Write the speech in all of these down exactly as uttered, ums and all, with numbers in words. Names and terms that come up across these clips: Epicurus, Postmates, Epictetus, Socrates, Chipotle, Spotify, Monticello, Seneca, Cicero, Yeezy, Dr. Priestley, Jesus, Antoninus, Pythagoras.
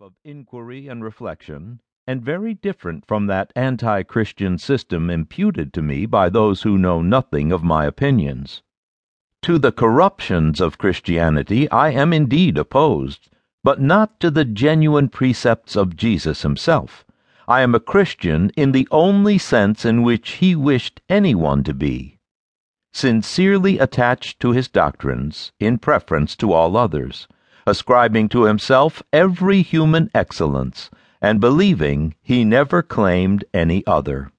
life of inquiry and reflection, and very different from that anti-Christian system imputed to me by those who know nothing of my opinions. To the corruptions of Christianity I am indeed opposed, but not to the genuine precepts of Jesus himself. I am a Christian in the only sense in which he wished anyone to be, sincerely attached to his doctrines in preference to all others, ascribing to himself every human excellence, and believing he never claimed any other.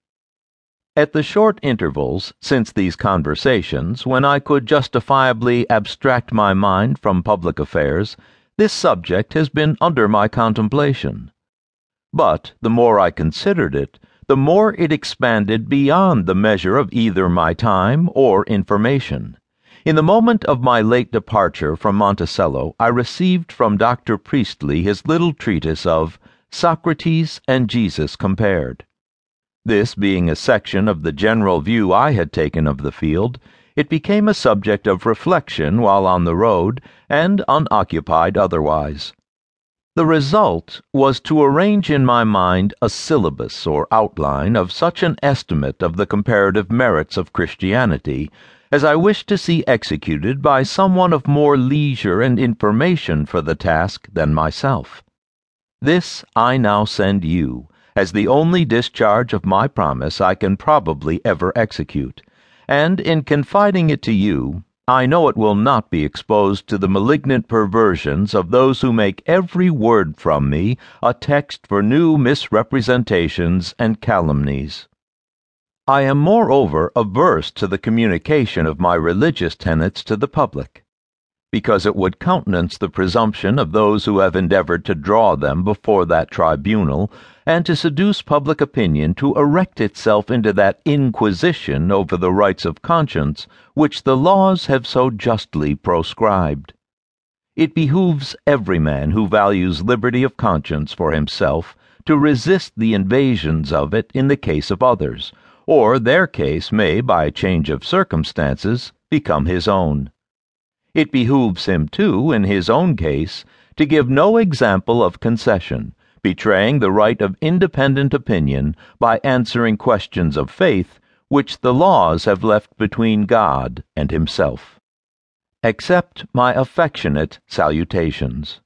At the short intervals since these conversations, when I could justifiably abstract my mind from public affairs, this subject has been under my contemplation. But the more I considered it, the more it expanded beyond the measure of either my time or information. In the moment of my late departure from Monticello, I received from Doctor Priestley his little treatise of Socrates and Jesus Compared. This being a section of the general view I had taken of the field, it became a subject of reflection while on the road and unoccupied otherwise. The result was to arrange in my mind a syllabus or outline of such an estimate of the comparative merits of Christianity as I wished to see executed by someone of more leisure and information for the task than myself. This I now send you, as the only discharge of my promise I can probably ever execute, and in confiding it to you, I know it will not be exposed to the malignant perversions of those who make every word from me a text for new misrepresentations and calumnies. I am moreover averse to the communication of my religious tenets to the public, because it would countenance the presumption of those who have endeavored to draw them before that tribunal, and to seduce public opinion to erect itself into that inquisition over the rights of conscience which the laws have so justly proscribed. It behooves every man who values liberty of conscience for himself to resist the invasions of it in the case of others, or their case may, by change of circumstances, become his own. It behooves him, too, in his own case, to give no example of concession, betraying the right of independent opinion by answering questions of faith which the laws have left between God and himself. Accept my affectionate salutations.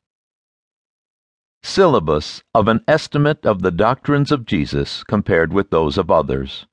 Syllabus of an estimate of the doctrines of Jesus compared with those of others.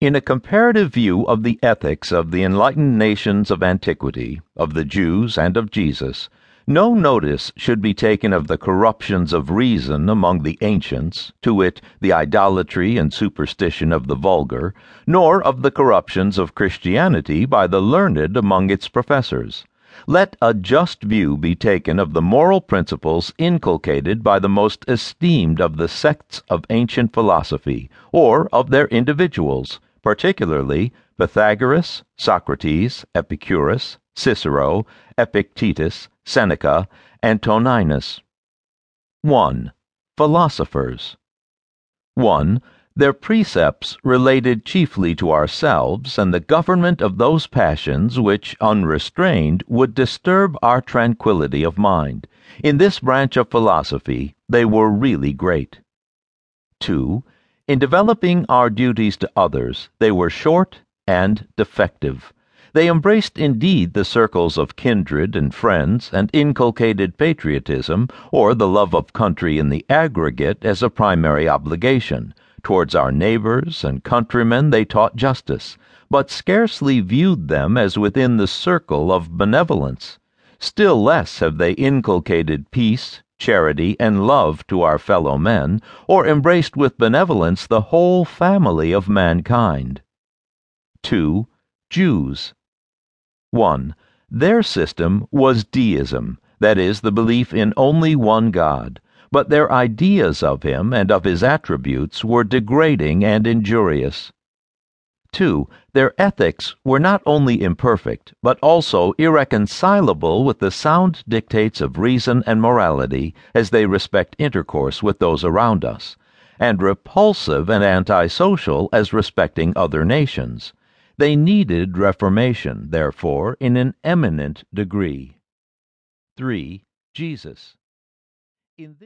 In a comparative view of the ethics of the enlightened nations of antiquity, of the Jews and of Jesus, no notice should be taken of the corruptions of reason among the ancients, to wit, the idolatry and superstition of the vulgar, nor of the corruptions of Christianity by the learned among its professors. Let a just view be taken of the moral principles inculcated by the most esteemed of the sects of ancient philosophy, or of their individuals, particularly Pythagoras, Socrates, Epicurus, Cicero, Epictetus, Seneca, Antoninus. one. Philosophers. one. Their precepts related chiefly to ourselves and the government of those passions which, unrestrained, would disturb our tranquillity of mind. In this branch of philosophy they were really great. two. In developing our duties to others, they were short and defective. They embraced indeed the circles of kindred and friends, and inculcated patriotism, or the love of country in the aggregate, as a primary obligation. Towards our neighbors and countrymen they taught justice, but scarcely viewed them as within the circle of benevolence. Still less have they inculcated peace, charity, and love to our fellow men, or embraced with benevolence the whole family of mankind. two. Jews. one. Their system was deism, that is, the belief in only one God, but their ideas of him and of his attributes were degrading and injurious. two. Their ethics were not only imperfect, but also irreconcilable with the sound dictates of reason and morality as they respect intercourse with those around us, and repulsive and antisocial as respecting other nations. They needed reformation, therefore, in an eminent degree. three. Jesus. In this